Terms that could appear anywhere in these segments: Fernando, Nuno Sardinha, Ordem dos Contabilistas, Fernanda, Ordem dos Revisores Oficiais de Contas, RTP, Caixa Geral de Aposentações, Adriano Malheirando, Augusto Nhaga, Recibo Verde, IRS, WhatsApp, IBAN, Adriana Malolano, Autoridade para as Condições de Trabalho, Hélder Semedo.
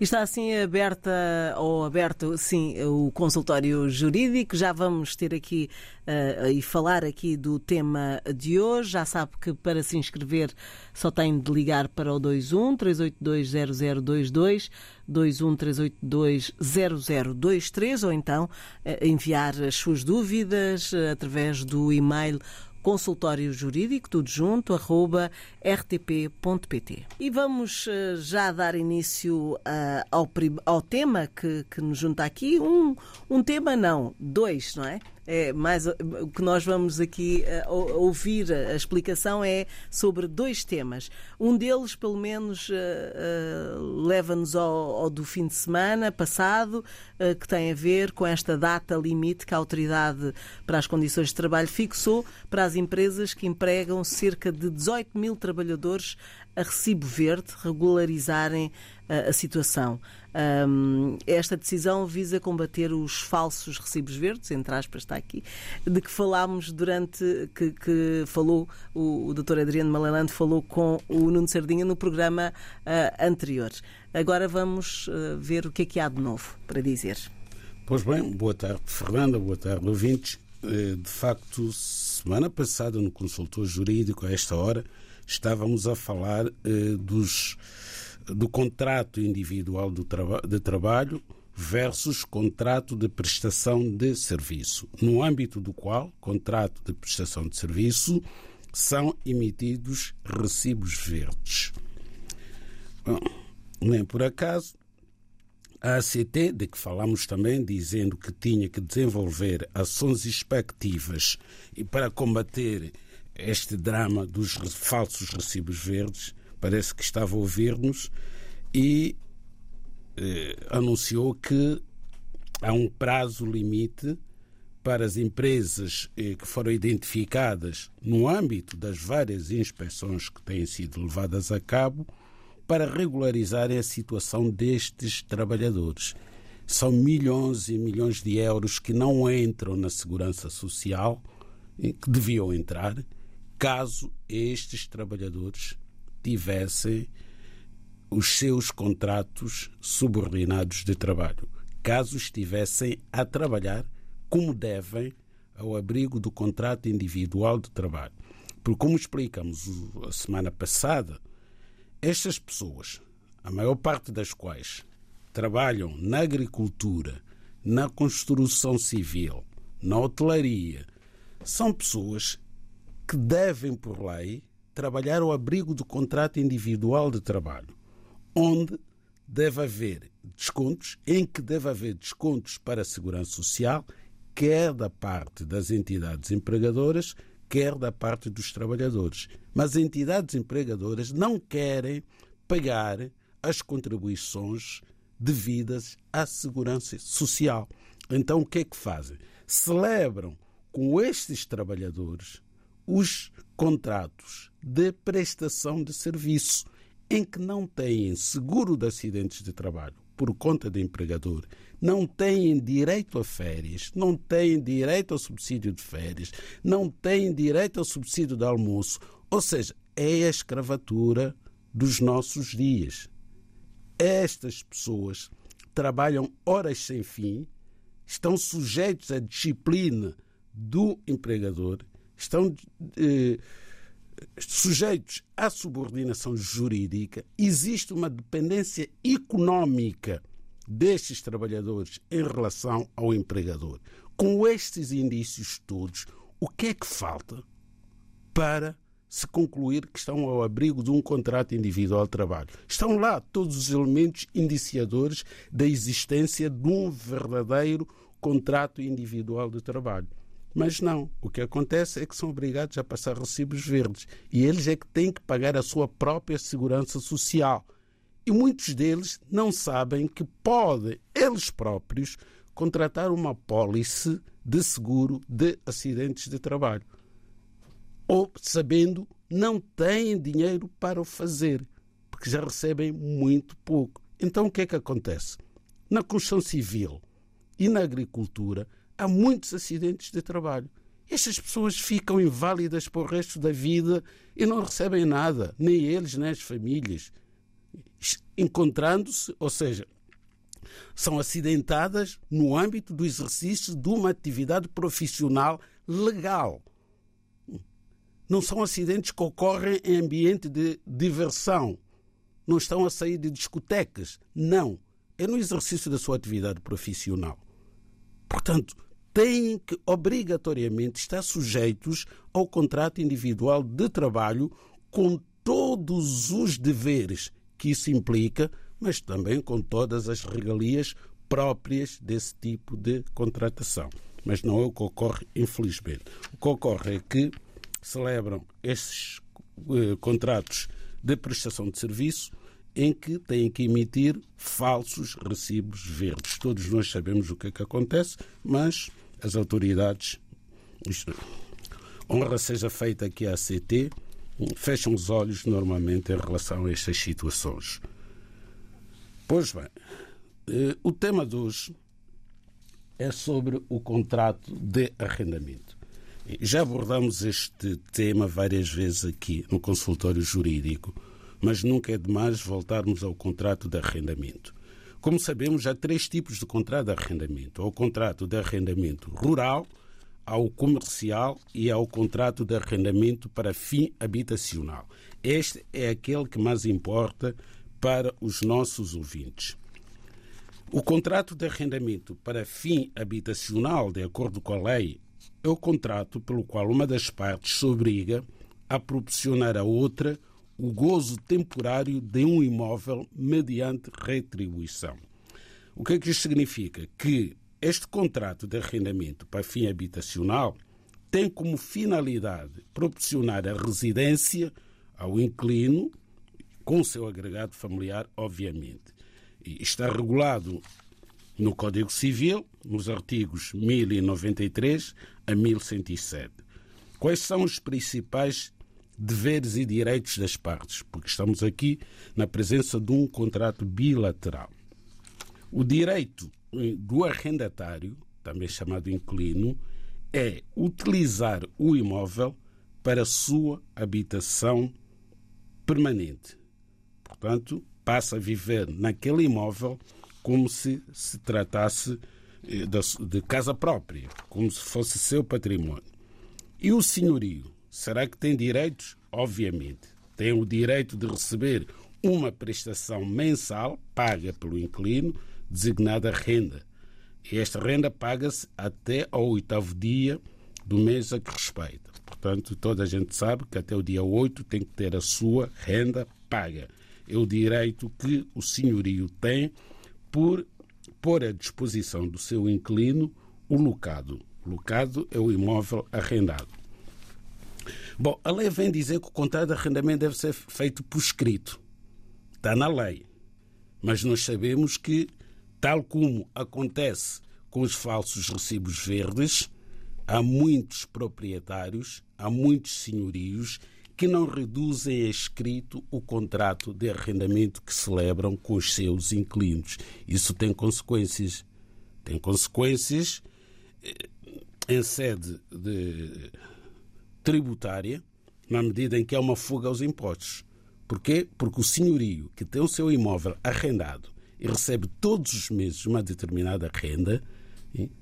Está assim aberto, o consultório jurídico. Já vamos ter aqui e falar aqui do tema de hoje. Já sabe que para se inscrever só tem de ligar para o 21 382 0022, 21 382 0023 ou então enviar as suas dúvidas através do e-mail consultório jurídico, tudo junto, @rtp.pt. E vamos já dar início ao tema que nos junta aqui. Um tema não, dois, não é? É mais, o que nós vamos aqui ouvir a explicação é sobre dois temas. Um deles, pelo menos, leva-nos ao do fim de semana passado, que tem a ver com esta data limite que a Autoridade para as Condições de Trabalho fixou para as empresas que empregam cerca de 18 mil trabalhadores a Recibo Verde regularizarem a situação. Esta decisão visa combater os falsos recibos verdes, entre aspas está aqui, de que falámos durante que falou o Dr. Adriano Malheirando falou com o Nuno Sardinha no programa anterior. Agora vamos ver o que é que há de novo para dizer. Pois bem, boa tarde Fernanda, boa tarde ouvintes. De facto, semana passada no consultor jurídico a esta hora estávamos a falar do contrato individual de trabalho versus contrato de prestação de serviço, no âmbito do qual contrato de prestação de serviço são emitidos recibos verdes. Bom, nem por acaso a ACT, de que falámos também, dizendo que tinha que desenvolver ações expectativas e para combater este drama dos falsos recibos verdes, parece que estava a ouvir-nos e anunciou que há um prazo limite para as empresas que foram identificadas no âmbito das várias inspeções que têm sido levadas a cabo para regularizarem a situação destes trabalhadores. São milhões e milhões de euros que não entram na segurança social, que deviam entrar, caso estes trabalhadores tivessem os seus contratos subordinados de trabalho, caso estivessem a trabalhar como devem ao abrigo do contrato individual de trabalho. Porque, como explicamos a semana passada, estas pessoas, a maior parte das quais trabalham na agricultura, na construção civil, na hotelaria, são pessoas que devem, por lei, trabalhar ao abrigo do contrato individual de trabalho, onde deve haver descontos, em que deve haver descontos para a segurança social, quer da parte das entidades empregadoras, quer da parte dos trabalhadores. Mas as entidades empregadoras não querem pagar as contribuições devidas à segurança social. Então o que é que fazem? Celebram com estes trabalhadores os contratos de prestação de serviço em que não têm seguro de acidentes de trabalho por conta do empregador, não têm direito a férias, não têm direito ao subsídio de férias, não têm direito ao subsídio de almoço. Ou seja, é a escravatura dos nossos dias. Estas pessoas trabalham horas sem fim, estão sujeitos à disciplina do empregador, estão sujeitos à subordinação jurídica, existe uma dependência económica destes trabalhadores em relação ao empregador. Com estes indícios todos, o que é que falta para se concluir que estão ao abrigo de um contrato individual de trabalho? Estão lá todos os elementos indiciadores da existência de um verdadeiro contrato individual de trabalho. Mas não, o que acontece é que são obrigados a passar recibos verdes e eles é que têm que pagar a sua própria segurança social. E muitos deles não sabem que podem, eles próprios, contratar uma apólice de seguro de acidentes de trabalho. Ou, sabendo, não têm dinheiro para o fazer, porque já recebem muito pouco. Então o que é que acontece? Na construção civil e na agricultura há muitos acidentes de trabalho. Estas pessoas ficam inválidas para o resto da vida e não recebem nada, nem eles, nem as famílias. Encontrando-se, ou seja, são acidentadas no âmbito do exercício de uma atividade profissional legal. Não são acidentes que ocorrem em ambiente de diversão. Não estão a sair de discotecas. Não. É no exercício da sua atividade profissional. Portanto, têm que obrigatoriamente estar sujeitos ao contrato individual de trabalho com todos os deveres que isso implica, mas também com todas as regalias próprias desse tipo de contratação. Mas não é o que ocorre, infelizmente. O que ocorre é que celebram esses contratos de prestação de serviço em que têm que emitir falsos recibos verdes. Todos nós sabemos o que acontece, mas as autoridades, honra seja feita aqui à CT, fecham os olhos normalmente em relação a estas situações. Pois bem, o tema de hoje é sobre o contrato de arrendamento. Já abordamos este tema várias vezes aqui no consultório jurídico, mas nunca é demais voltarmos ao contrato de arrendamento. Como sabemos, há três tipos de contrato de arrendamento. Há o contrato de arrendamento rural, há o comercial e há o contrato de arrendamento para fim habitacional. Este é aquele que mais importa para os nossos ouvintes. O contrato de arrendamento para fim habitacional, de acordo com a lei, é o contrato pelo qual uma das partes se obriga a proporcionar à outra o gozo temporário de um imóvel mediante retribuição. O que é que isto significa? Que este contrato de arrendamento para fim habitacional tem como finalidade proporcionar a residência ao inquilino, com o seu agregado familiar, obviamente. E está regulado no Código Civil, nos artigos 1093 a 1107. Quais são os principais deveres e direitos das partes? Porque estamos aqui na presença de um contrato bilateral. O direito do arrendatário, também chamado inquilino, é utilizar o imóvel para a sua habitação permanente. Portanto, passa a viver naquele imóvel como se tratasse de casa própria, como se fosse seu património. E o senhorio? Será que tem direitos? Obviamente. Tem o direito de receber uma prestação mensal paga pelo inquilino, designada renda. E esta renda paga-se até ao 8º dia do mês a que respeita. Portanto, toda a gente sabe que até o dia 8 tem que ter a sua renda paga. É o direito que o senhorio tem por pôr à disposição do seu inquilino o locado. O locado é o imóvel arrendado. Bom, a lei vem dizer que o contrato de arrendamento deve ser feito por escrito. Está na lei. Mas nós sabemos que, tal como acontece com os falsos recibos verdes, há muitos proprietários, há muitos senhorios que não reduzem a escrito o contrato de arrendamento que celebram com os seus inquilinos. Isso tem consequências. Tem consequências em sede tributária, na medida em que há uma fuga aos impostos. Porquê? Porque o senhorio que tem o seu imóvel arrendado e recebe todos os meses uma determinada renda,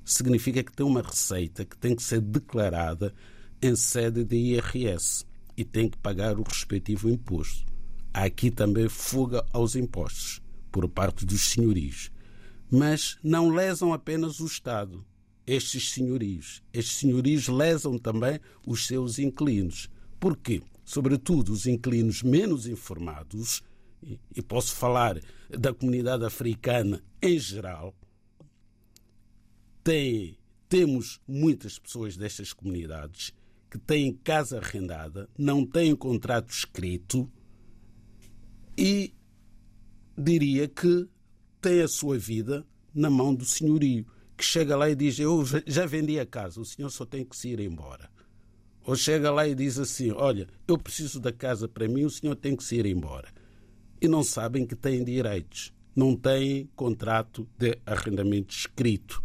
significa que tem uma receita que tem que ser declarada em sede de IRS. E tem que pagar o respectivo imposto. Há aqui também fuga aos impostos por parte dos senhorios. Mas não lesam apenas o Estado, estes senhorios. Estes senhorios lesam também os seus inquilinos. Porquê? Sobretudo os inquilinos menos informados, e posso falar da comunidade africana em geral, temos muitas pessoas destas comunidades que têm casa arrendada, não têm contrato escrito e diria que têm a sua vida na mão do senhorio, que chega lá e diz, eu já vendi a casa, o senhor só tem que se ir embora. Ou chega lá e diz assim, olha, eu preciso da casa para mim, o senhor tem que se ir embora. E não sabem que têm direitos. não têm contrato de arrendamento escrito.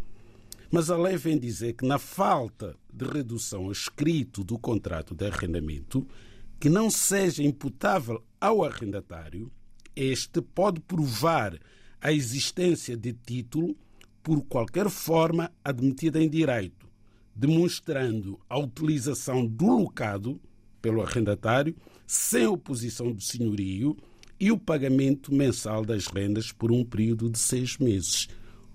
Mas a lei vem dizer que, na falta de redução escrito do contrato de arrendamento, que não seja imputável ao arrendatário, este pode provar a existência de título por qualquer forma admitida em direito, demonstrando a utilização do locado pelo arrendatário sem oposição do senhorio e o pagamento mensal das rendas por um período de 6 meses.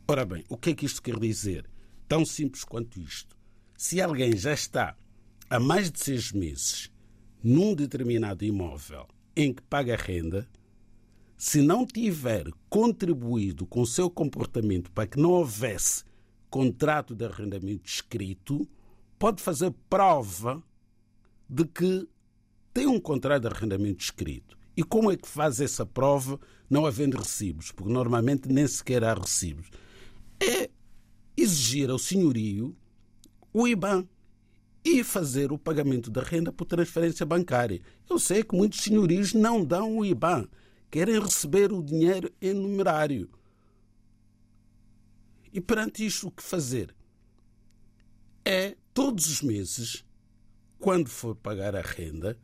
Ora bem, o que é que isto quer dizer? Tão simples quanto isto. Se alguém já está há mais de 6 meses num determinado imóvel em que paga renda, se não tiver contribuído com o seu comportamento para que não houvesse contrato de arrendamento escrito, pode fazer prova de que tem um contrato de arrendamento escrito. E como é que faz essa prova não havendo recibos? Porque normalmente nem sequer há recibos. É exigir ao senhorio o IBAN e fazer o pagamento da renda por transferência bancária. Eu sei que muitos senhorios não dão o IBAN, querem receber o dinheiro em numerário. E perante isto, o que fazer? É, todos os meses, quando for pagar a renda,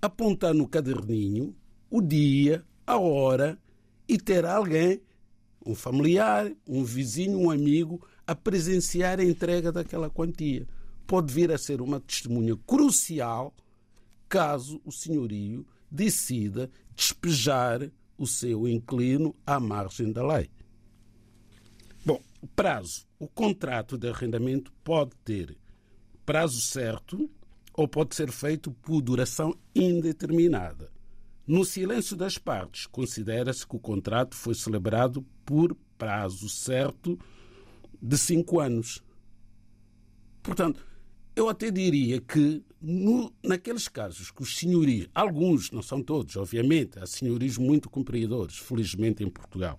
apontar no caderninho o dia, a hora, e ter alguém, um familiar, um vizinho, um amigo, a presenciar a entrega daquela quantia. Pode vir a ser uma testemunha crucial caso o senhorio decida despejar o seu inquilino à margem da lei. Bom, prazo. O contrato de arrendamento pode ter prazo certo ou pode ser feito por duração indeterminada. No silêncio das partes, considera-se que o contrato foi celebrado por prazo certo de 5 anos. Portanto, eu até diria que naqueles casos que os senhorios, alguns, não são todos, obviamente, há senhorios muito cumpridores, felizmente em Portugal,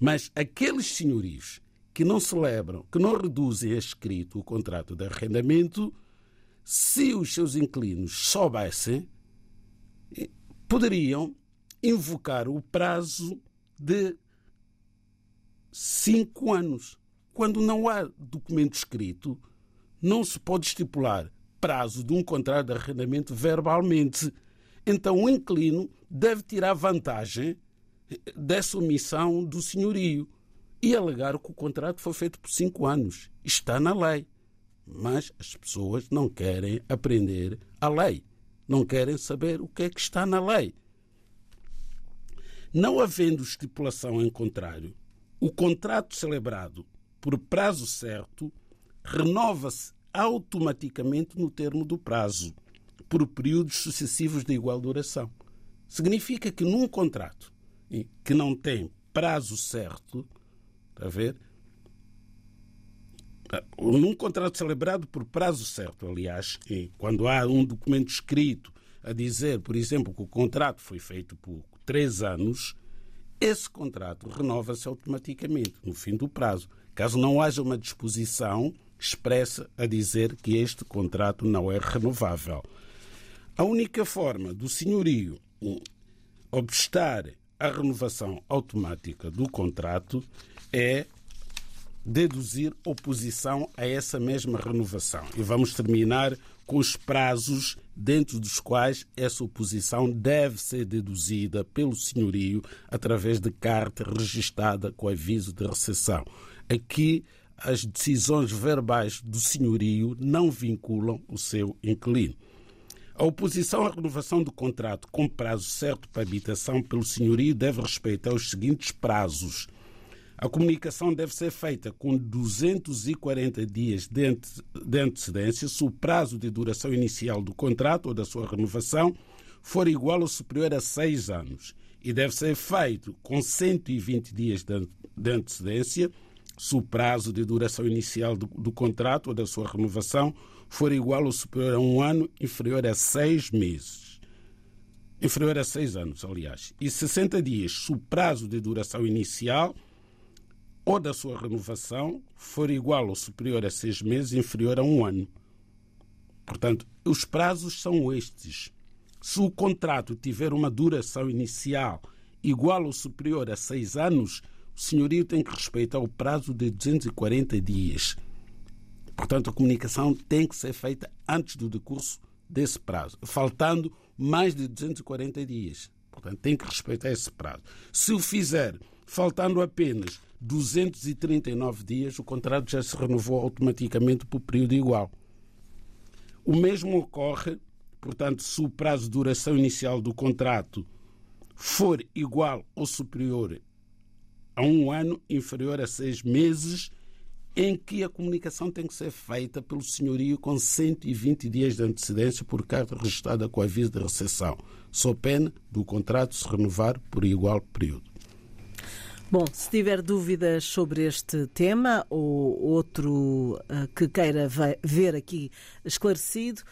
mas aqueles senhorios que não celebram, que não reduzem a escrito o contrato de arrendamento, se os seus inquilinos soubessem, poderiam invocar o prazo de 5 anos. Quando não há documento escrito, não se pode estipular prazo de um contrato de arrendamento verbalmente. Então o inquilino deve tirar vantagem dessa omissão do senhorio e alegar que o contrato foi feito por 5 anos. Está na lei. Mas as pessoas não querem aprender a lei. Não querem saber o que é que está na lei. Não havendo estipulação em contrário, o contrato celebrado por prazo certo renova-se automaticamente no termo do prazo, por períodos sucessivos de igual duração. Significa que num contrato que não tem prazo certo, está a ver? Num contrato celebrado por prazo certo, aliás, quando há um documento escrito a dizer, por exemplo, que o contrato foi feito por 3 anos, esse contrato renova-se automaticamente no fim do prazo, caso não haja uma disposição expressa a dizer que este contrato não é renovável. A única forma do senhorio obstar a renovação automática do contrato é deduzir oposição a essa mesma renovação. E vamos terminar com os prazos dentro dos quais essa oposição deve ser deduzida pelo senhorio através de carta registada com aviso de receção. Aqui, as decisões verbais do senhorio não vinculam o seu inquilino. A oposição à renovação do contrato com prazo certo para habitação pelo senhorio deve respeitar os seguintes prazos. A comunicação deve ser feita com 240 dias de antecedência se o prazo de duração inicial do contrato ou da sua renovação for igual ou superior a 6 anos e deve ser feito com 120 dias de antecedência se o prazo de duração inicial do contrato ou da sua renovação for igual ou superior a 1 ano, inferior a 6 meses. Inferior a 6 anos, aliás. E 60 dias, se o prazo de duração inicial ou da sua renovação for igual ou superior a 6 meses, inferior a 1 ano. Portanto, os prazos são estes. Se o contrato tiver uma duração inicial igual ou superior a 6 anos, o senhorio tem que respeitar o prazo de 240 dias. Portanto, a comunicação tem que ser feita antes do decurso desse prazo, faltando mais de 240 dias. Portanto, tem que respeitar esse prazo. Se o fizer, faltando apenas 239 dias, o contrato já se renovou automaticamente por período igual. O mesmo ocorre, portanto, se o prazo de duração inicial do contrato for igual ou superior a 1 ano, inferior a 6 meses, em que a comunicação tem que ser feita pelo senhorio com 120 dias de antecedência por carta registrada com aviso de receção, sob pena do contrato se renovar por igual período. Bom, se tiver dúvidas sobre este tema ou outro que queira ver aqui esclarecido,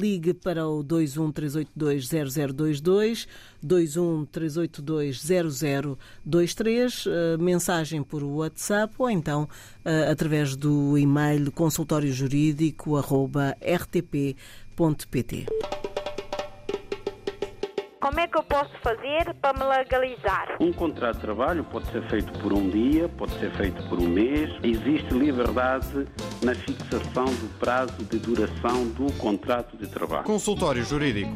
ligue para o 213820022, 213820023, mensagem por WhatsApp ou então através do e-mail consultoriojuridico@rtp.pt. Como é que eu posso fazer para me legalizar? Um contrato de trabalho pode ser feito por 1 dia, pode ser feito por 1 mês. Existe liberdade na fixação do prazo de duração do contrato de trabalho. Consultório Jurídico.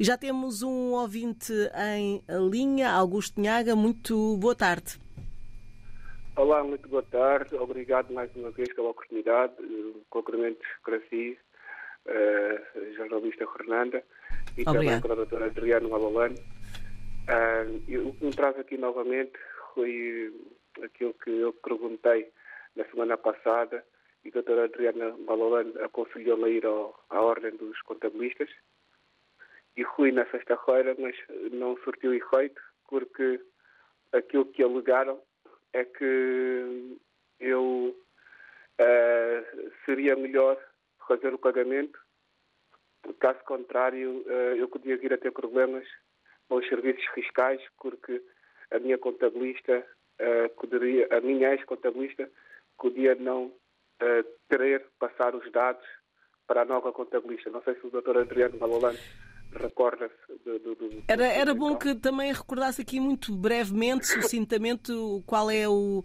E já temos um ouvinte em linha, Augusto Nhaga. Muito boa tarde. Olá, muito boa tarde. Obrigado mais uma vez pela oportunidade. Cumprimentos para si, jornalista Fernanda. E também para a doutora Adriana Malolano. O que me traz aqui novamente foi aquilo que eu perguntei na semana passada e a doutora Adriana Malolano aconselhou-me a ir à Ordem dos Contabilistas. E fui na sexta-feira, mas não surtiu efeito, porque aquilo que alegaram é que eu seria melhor fazer o pagamento. Caso contrário, eu podia vir a ter problemas com os serviços fiscais, porque a minha contabilista, a minha ex-contabilista, podia não querer passar os dados para a nova contabilista. Não sei se o Dr. Adriano Malolano recorda-se do... Era bom que também recordasse aqui muito brevemente, sucintamente, qual é o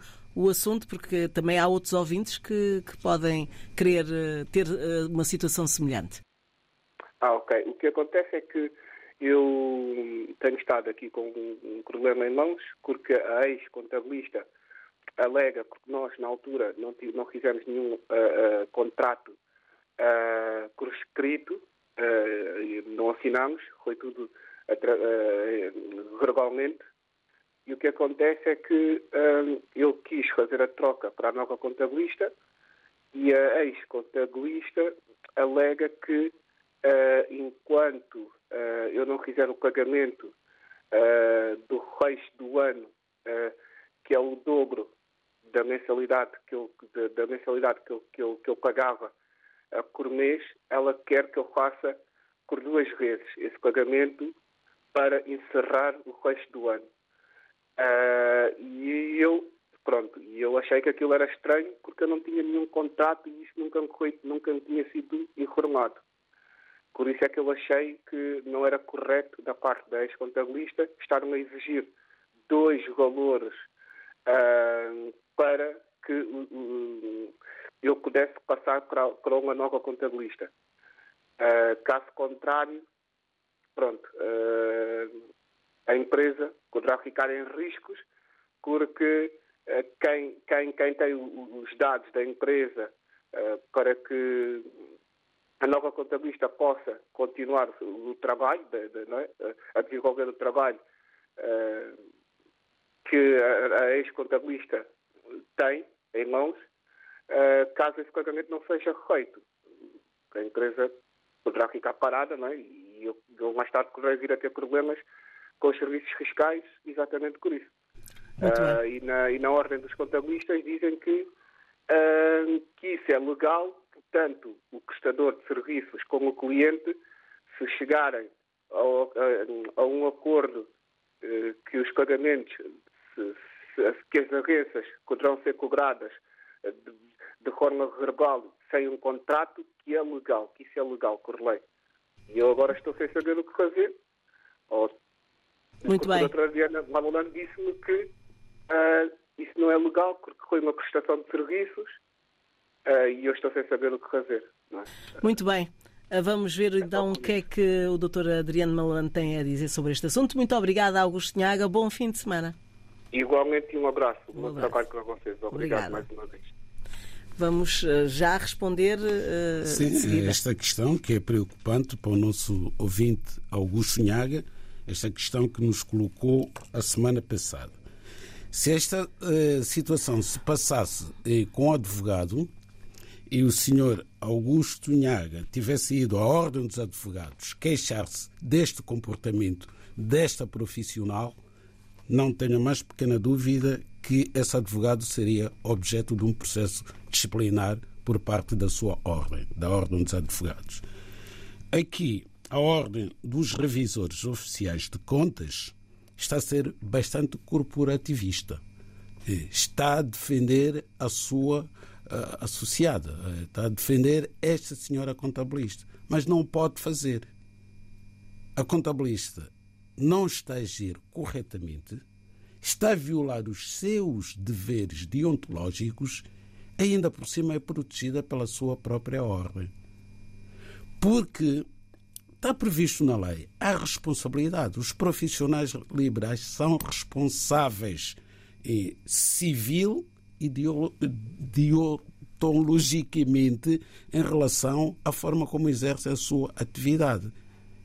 assunto, porque também há outros ouvintes que podem querer ter uma situação semelhante. Ok. O que acontece é que eu tenho estado aqui com um problema em mãos, porque a ex-contabilista alega que nós, na altura, não fizemos nenhum contrato prescrito, não assinámos, foi tudo verbalmente. E o que acontece é que eu quis fazer a troca para a nova contabilista e a ex-contabilista alega que enquanto eu não fizer o pagamento do resto do ano, que é o dobro da mensalidade que eu pagava por mês, ela quer que eu faça por 2 vezes esse pagamento para encerrar o resto do ano. E eu achei que aquilo era estranho, porque eu não tinha nenhum contrato e isso nunca me tinha sido informado. Por isso é que eu achei que não era correto da parte da ex-contabilista estar-me a exigir 2 valores para que eu pudesse passar para uma nova contabilista. Caso contrário, a empresa poderá ficar em riscos, porque quem tem os dados da empresa para que a nova contabilista possa continuar o trabalho, a desenvolver o trabalho que a ex-contabilista tem em mãos, caso esse pagamento não seja feito. A empresa poderá ficar parada, e eu mais tarde poderei vir a ter problemas com os serviços fiscais, exatamente por isso. E na Ordem dos Contabilistas dizem que isso é legal, tanto o prestador de serviços como o cliente, se chegarem a um acordo que os pagamentos, que as avanças poderão ser cobradas de forma verbal, sem um contrato, que é legal, que isso é legal por lei. E eu agora estou sem saber o que fazer. Muito bem. A doutora Adriana Malolano disse-me que isso não é legal porque foi uma prestação de serviços e eu estou sem saber o que fazer. Mas, muito bem. Vamos ver então o que é que o doutor Adriano Malheirando tem a dizer sobre este assunto. Muito obrigada, Augusto Nhaga. Bom fim de semana. Igualmente, um abraço. Bom trabalho para vocês. Obrigado mais uma vez. Vamos já responder sim, esta questão que é preocupante para o nosso ouvinte Augusto Nhaga, esta questão que nos colocou a semana passada. Se esta situação se passasse com o advogado e o senhor Augusto Nhaga tivesse ido à Ordem dos Advogados queixar-se deste comportamento desta profissional, não tenho mais pequena dúvida que esse advogado seria objeto de um processo disciplinar por parte da sua ordem, da Ordem dos Advogados. Aqui, a Ordem dos Revisores Oficiais de Contas está a ser bastante corporativista. Está a defender a sua associada, está a defender esta senhora contabilista, mas não pode fazer. A contabilista não está a agir corretamente, está a violar os seus deveres deontológicos e ainda por cima é protegida pela sua própria ordem. Porque está previsto na lei a responsabilidade. Os profissionais liberais são responsáveis civil e deontologicamente em relação à forma como exerce a sua atividade.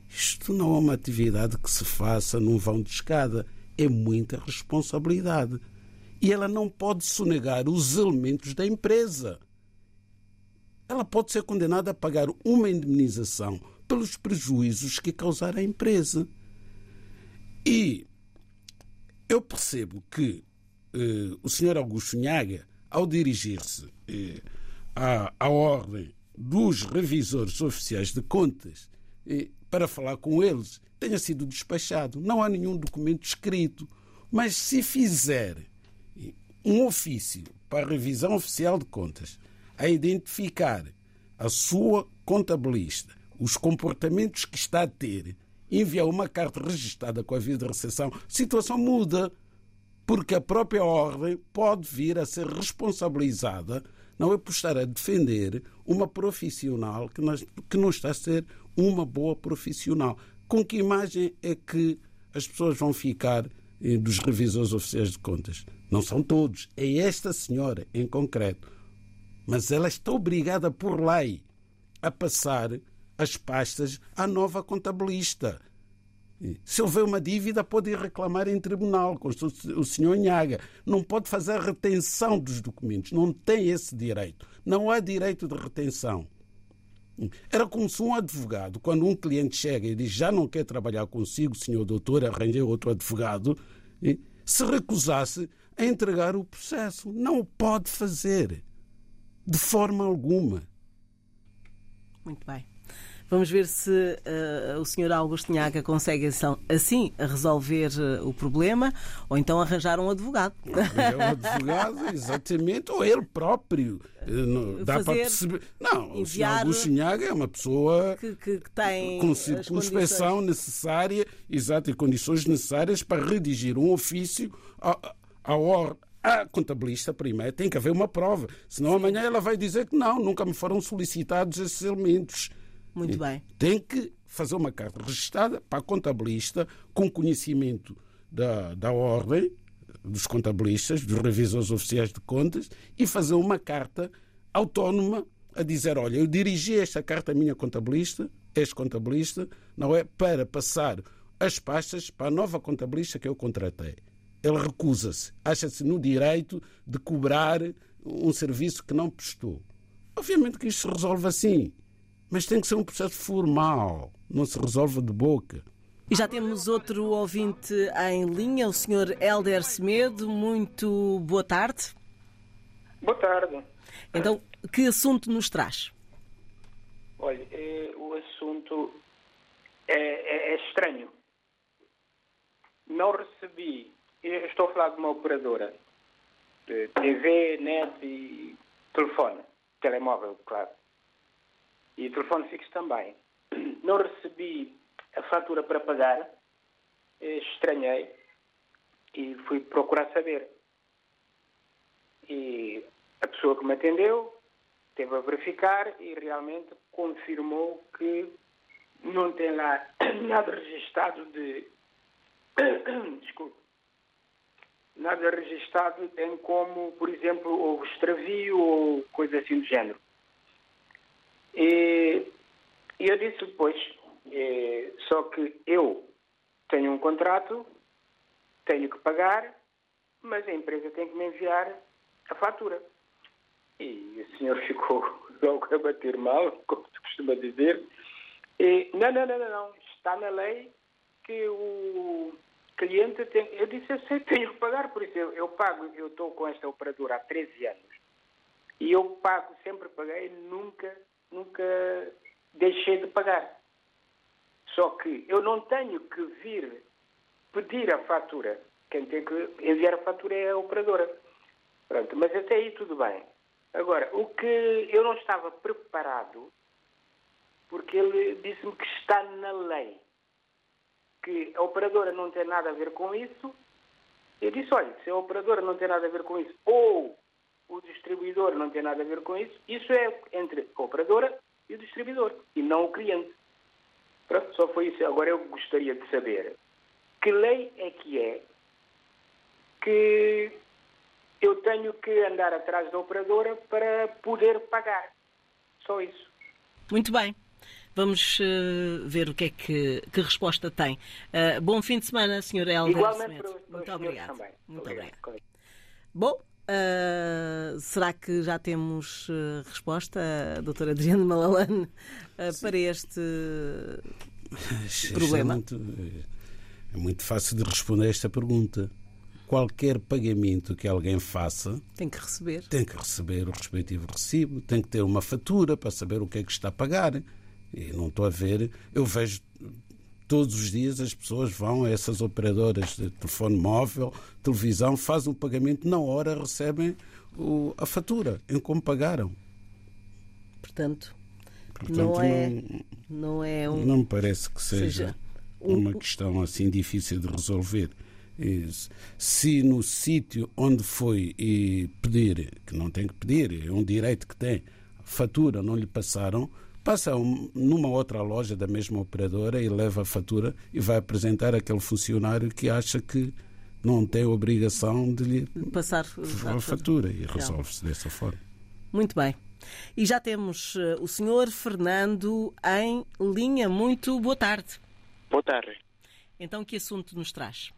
Isto não é uma atividade que se faça num vão de escada. É muita responsabilidade. E ela não pode sonegar os elementos da empresa. Ela pode ser condenada a pagar uma indemnização pelos prejuízos que causar à empresa. E eu percebo que o senhor Augusto Nhaga, ao dirigir-se à Ordem dos Revisores Oficiais de Contas, para falar com eles, tenha sido despachado. Não há nenhum documento escrito. Mas se fizer um ofício para a revisão oficial de contas a identificar a sua contabilista, os comportamentos que está a ter, enviar uma carta registada com aviso de receção, a situação muda, porque a própria ordem pode vir a ser responsabilizada, não é por estar a defender uma profissional que não está a ser uma boa profissional. Com que imagem é que as pessoas vão ficar dos revisores oficiais de contas? Não são todos. É esta senhora em concreto. Mas ela está obrigada por lei a passar as pastas à nova contabilista. Se houver uma dívida, pode ir reclamar em tribunal, com o senhor Nhaga. Não pode fazer a retenção dos documentos. Não tem esse direito. Não há direito de retenção. Era como se um advogado, quando um cliente chega e diz já não quer trabalhar consigo, senhor doutor, arranjei outro advogado, se recusasse a entregar o processo. Não o pode fazer. De forma alguma. Muito bem. Vamos ver se o senhor Augusto Nhaga consegue assim resolver o problema ou então arranjar um advogado. É um advogado, exatamente, ou ele próprio. Não, dá para perceber. Não, o senhor Augusto Nhaga é uma pessoa que tem com circunspeção necessária, exato, e condições necessárias para redigir um ofício à ordem. A contabilista primeiro tem que haver uma prova, senão amanhã ela vai dizer que não, nunca me foram solicitados esses elementos. Muito bem. Tem que fazer uma carta registada para a contabilista com conhecimento da ordem dos contabilistas, dos revisores oficiais de contas e fazer uma carta autónoma a dizer, olha, eu dirigi esta carta à minha contabilista, ex-contabilista, não é, para passar as pastas para a nova contabilista que eu contratei. Ele recusa-se, acha-se no direito de cobrar um serviço que não prestou. Obviamente que isto se resolve assim. Mas tem que ser um processo formal, não se resolve de boca. E já temos outro ouvinte em linha, o Sr. Hélder Semedo. Muito boa tarde. Boa tarde. Então, que assunto nos traz? Olha, o assunto é estranho. Não recebi, estou a falar de uma operadora, de TV, net e telefone, telemóvel, claro. E telefone fixo também. Não recebi a fatura para pagar estranhei e fui procurar saber. E a pessoa que me atendeu esteve a verificar e realmente confirmou que não tem lá nada registado de... Desculpe. Nada registado em como, por exemplo, houve extravio ou coisa assim do género. E eu disse depois, só que eu tenho um contrato, tenho que pagar, mas a empresa tem que me enviar a fatura. E o senhor ficou logo a bater mal, como se costuma dizer. E, não, está na lei que o cliente tem... Eu disse, eu sei, tenho que pagar, por isso eu pago. Eu estou com esta operadora há 13 anos e eu pago, sempre paguei, nunca deixei de pagar. Só que eu não tenho que vir pedir a fatura. Quem tem que enviar a fatura é a operadora. Pronto, mas até aí tudo bem. Agora, o que eu não estava preparado, porque ele disse-me que está na lei, que a operadora não tem nada a ver com isso. Eu disse, olha, se a operadora não tem nada a ver com isso, ou o distribuidor não tem nada a ver com isso, isso é entre a operadora e o distribuidor, e não o cliente. Pronto, só foi isso. Agora eu gostaria de saber que lei é que eu tenho que andar atrás da operadora para poder pagar. Só isso. Muito bem. Vamos ver o que é que resposta tem. Bom fim de semana, Sr. Hélder Semedo. Muito obrigado. Muito obrigado. Bom, será que já temos resposta, Dra. Adriana Malolano, para este problema? É muito fácil de responder esta pergunta. Qualquer pagamento que alguém faça... Tem que receber o respectivo recibo, tem que ter uma fatura para saber o que está a pagar. E não estou a ver... Eu vejo todos os dias as pessoas vão a essas operadoras de telefone móvel, televisão, fazem um pagamento, na hora recebem a fatura, em como pagaram. Portanto não é Não me parece que seja uma questão assim difícil de resolver. Se no sítio onde foi e pedir, que não tem que pedir, é um direito que tem, fatura não lhe passaram, passa numa outra loja da mesma operadora e leva a fatura e vai apresentar aquele funcionário que acha que não tem obrigação de lhe passar a fatura e resolve-se dessa forma. Muito bem. E já temos o senhor Fernando em linha. Muito boa tarde. Boa tarde. Então, que assunto nos traz?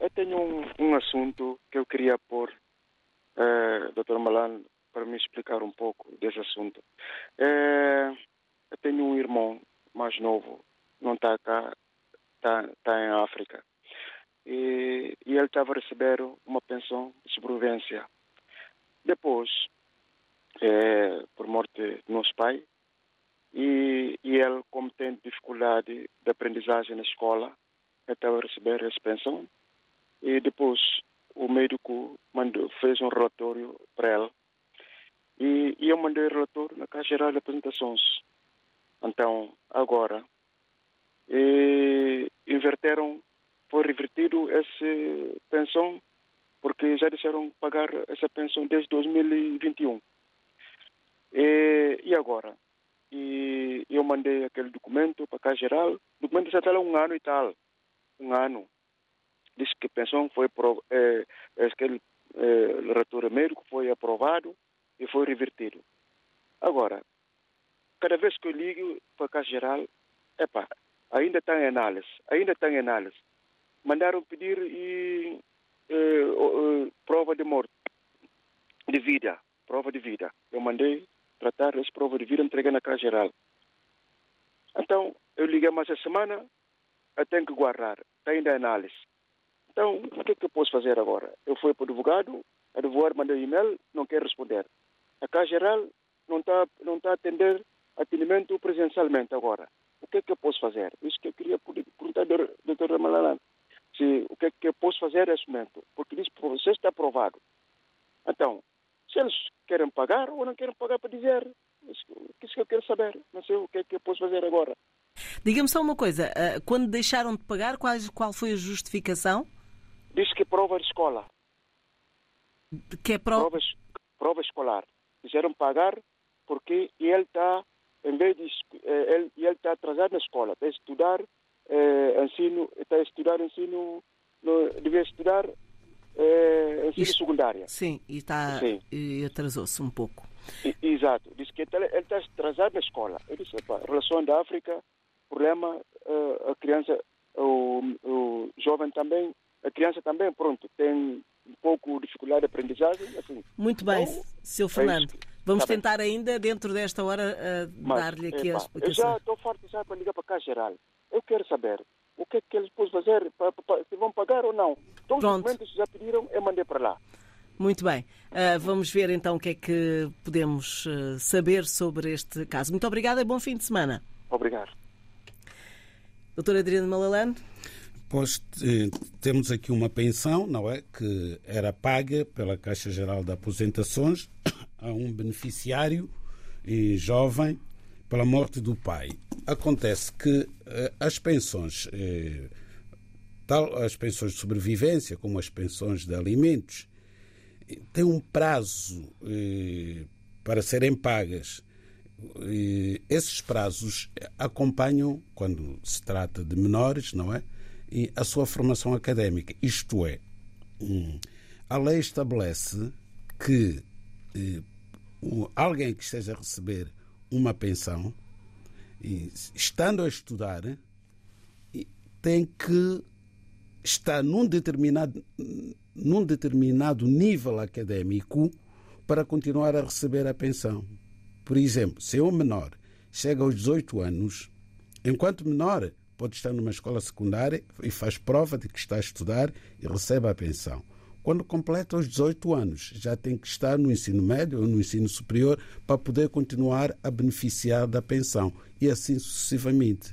Eu tenho um assunto que eu queria pôr, Dr. Malano, para me explicar um pouco desse assunto. Eu tenho um irmão mais novo, não está cá, está em África. E ele estava a receber uma pensão de sobrevivência. Depois, por morte do nosso pai, e ele, como tem dificuldade de aprendizagem na escola, estava a receber essa pensão. E depois, o médico fez um relatório para ele. E eu mandei o relatório na Caixa Geral de Aposentações. Então, agora, foi revertido essa pensão, porque já deixaram pagar essa pensão desde 2021. E agora? E eu mandei aquele documento para a Caixa Geral. O documento já está lá um ano. Diz que a pensão foi aquele relatório médico foi aprovado e foi revertido. Agora, cada vez que eu ligo para a Caixa Geral, ainda está em análise, Mandaram pedir prova de vida. Eu mandei tratar essa prova de vida, entreguei na Caixa Geral. Então, eu liguei mais essa semana, eu tenho que guardar, está ainda em análise. Então, o que eu posso fazer agora? Eu fui para o advogado, mandou e-mail, não quer responder. A Caixa Geral não está atendimento presencialmente agora. O que é que eu posso fazer? Isso que eu queria perguntar ao Dr. Malheirando. O que é que eu posso fazer nesse momento? Porque diz que você está aprovado. Então, se eles querem pagar ou não querem pagar para dizer, isso que eu quero saber. Não sei o que é que eu posso fazer agora. Diga-me só uma coisa, quando deixaram de pagar, qual foi a justificação? Diz que prova de escola. Que é prova escolar. Fizeram pagar porque ele está, em vez de ele está atrasado na escola, está a estudar ensino, devia estudar ensino secundário. Sim, e atrasou-se um pouco. Exato. Diz que ele está atrasado na escola. Eu disse, opa, relação da África, problema, a criança, o jovem também, a criança também, pronto, tem um pouco dificuldade de aprendizagem. Assim. Muito bem, então, Sr. Fernando. Vamos tentar ainda, dentro desta hora, dar-lhe aqui a explicação. Eu já estou farto já para ligar para cá, geral. Eu quero saber o que é que eles podem fazer, se vão pagar ou não. Todos os documentos já pediram, eu mandei para lá. Muito bem. Vamos ver então o que é que podemos saber sobre este caso. Muito obrigada e bom fim de semana. Obrigado. Doutora Adriana Malolano. Pois temos aqui uma pensão, não é? Que era paga pela Caixa Geral de Aposentações a um beneficiário jovem pela morte do pai. Acontece que as pensões, as pensões de sobrevivência, como as pensões de alimentos, têm um prazo para serem pagas. Esses prazos acompanham, quando se trata de menores, não é? E a sua formação académica. Isto é, a lei estabelece que alguém que esteja a receber uma pensão, estando a estudar, tem que estar num determinado nível académico para continuar a receber a pensão. Por exemplo, se um menor chega aos 18 anos, enquanto menor, pode estar numa escola secundária e faz prova de que está a estudar e recebe a pensão. Quando completa os 18 anos, já tem que estar no ensino médio ou no ensino superior para poder continuar a beneficiar da pensão, e assim sucessivamente.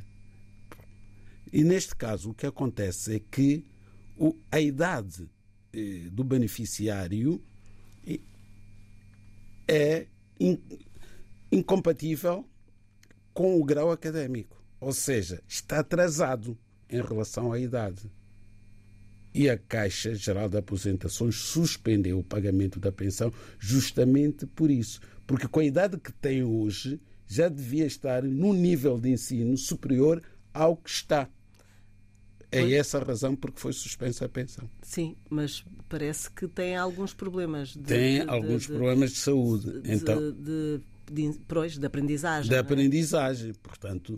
E neste caso, o que acontece é que a idade do beneficiário é incompatível com o grau académico. Ou seja, está atrasado em relação à idade. E a Caixa Geral de Aposentações suspendeu o pagamento da pensão justamente por isso. Porque com a idade que tem hoje, já devia estar num nível de ensino superior ao que está. É essa a razão porque foi suspensa a pensão. Sim, mas parece que tem alguns problemas. Tem alguns problemas de saúde. Então, de aprendizagem. De aprendizagem, portanto...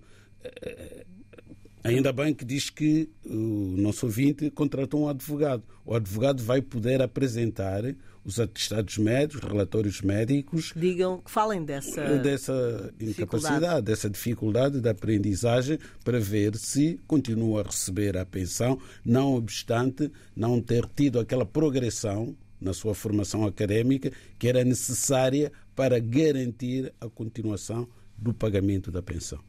Ainda bem que diz que o nosso ouvinte contratou um advogado. O advogado vai poder apresentar os atestados médicos, relatórios médicos. Falem dessa incapacidade, dessa dificuldade da aprendizagem, para ver se continua a receber a pensão, não obstante não ter tido aquela progressão na sua formação académica que era necessária para garantir a continuação do pagamento da pensão.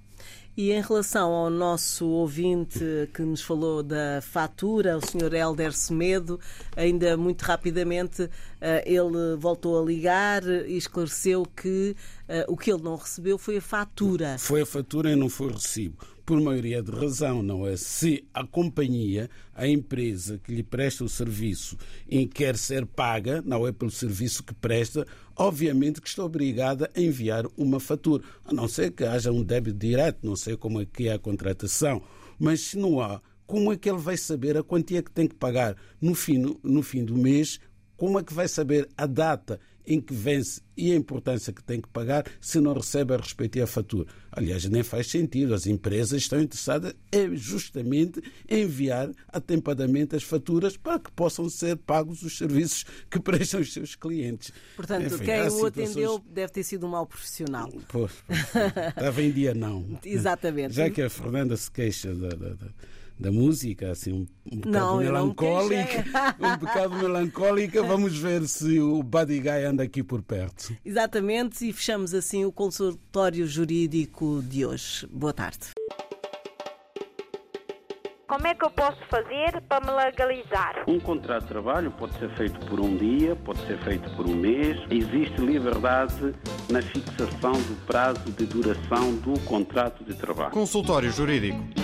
E em relação ao nosso ouvinte que nos falou da fatura, o Sr. Hélder Semedo, ainda muito rapidamente, ele voltou a ligar e esclareceu que o que ele não recebeu foi a fatura. Foi a fatura e não foi o recibo. Por maioria de razão, não é? Se a companhia, a empresa que lhe presta o serviço e quer ser paga, não é, pelo serviço que presta, obviamente que está obrigada a enviar uma fatura. A não ser que haja um débito direto, não sei como é que é a contratação. Mas se não há, como é que ele vai saber a quantia que tem que pagar no fim do mês? Como é que vai saber a data em que vence e a importância que tem que pagar se não recebe a respectiva fatura? Aliás, nem faz sentido. As empresas estão interessadas em justamente enviar atempadamente as faturas para que possam ser pagos os serviços que prestam os seus clientes. Portanto, enfim, quem o atendeu deve ter sido um mau profissional. Pois, estava em dia não. Exatamente. Já que a Fernanda se queixa da música, assim, um bocado melancólica, vamos ver se o Badiguy anda aqui por perto. Exatamente, e fechamos assim o consultório jurídico de hoje. Boa tarde. Como é que eu posso fazer para me legalizar? Um contrato de trabalho pode ser feito por um dia, pode ser feito por um mês. Existe liberdade na fixação do prazo de duração do contrato de trabalho. Consultório Jurídico.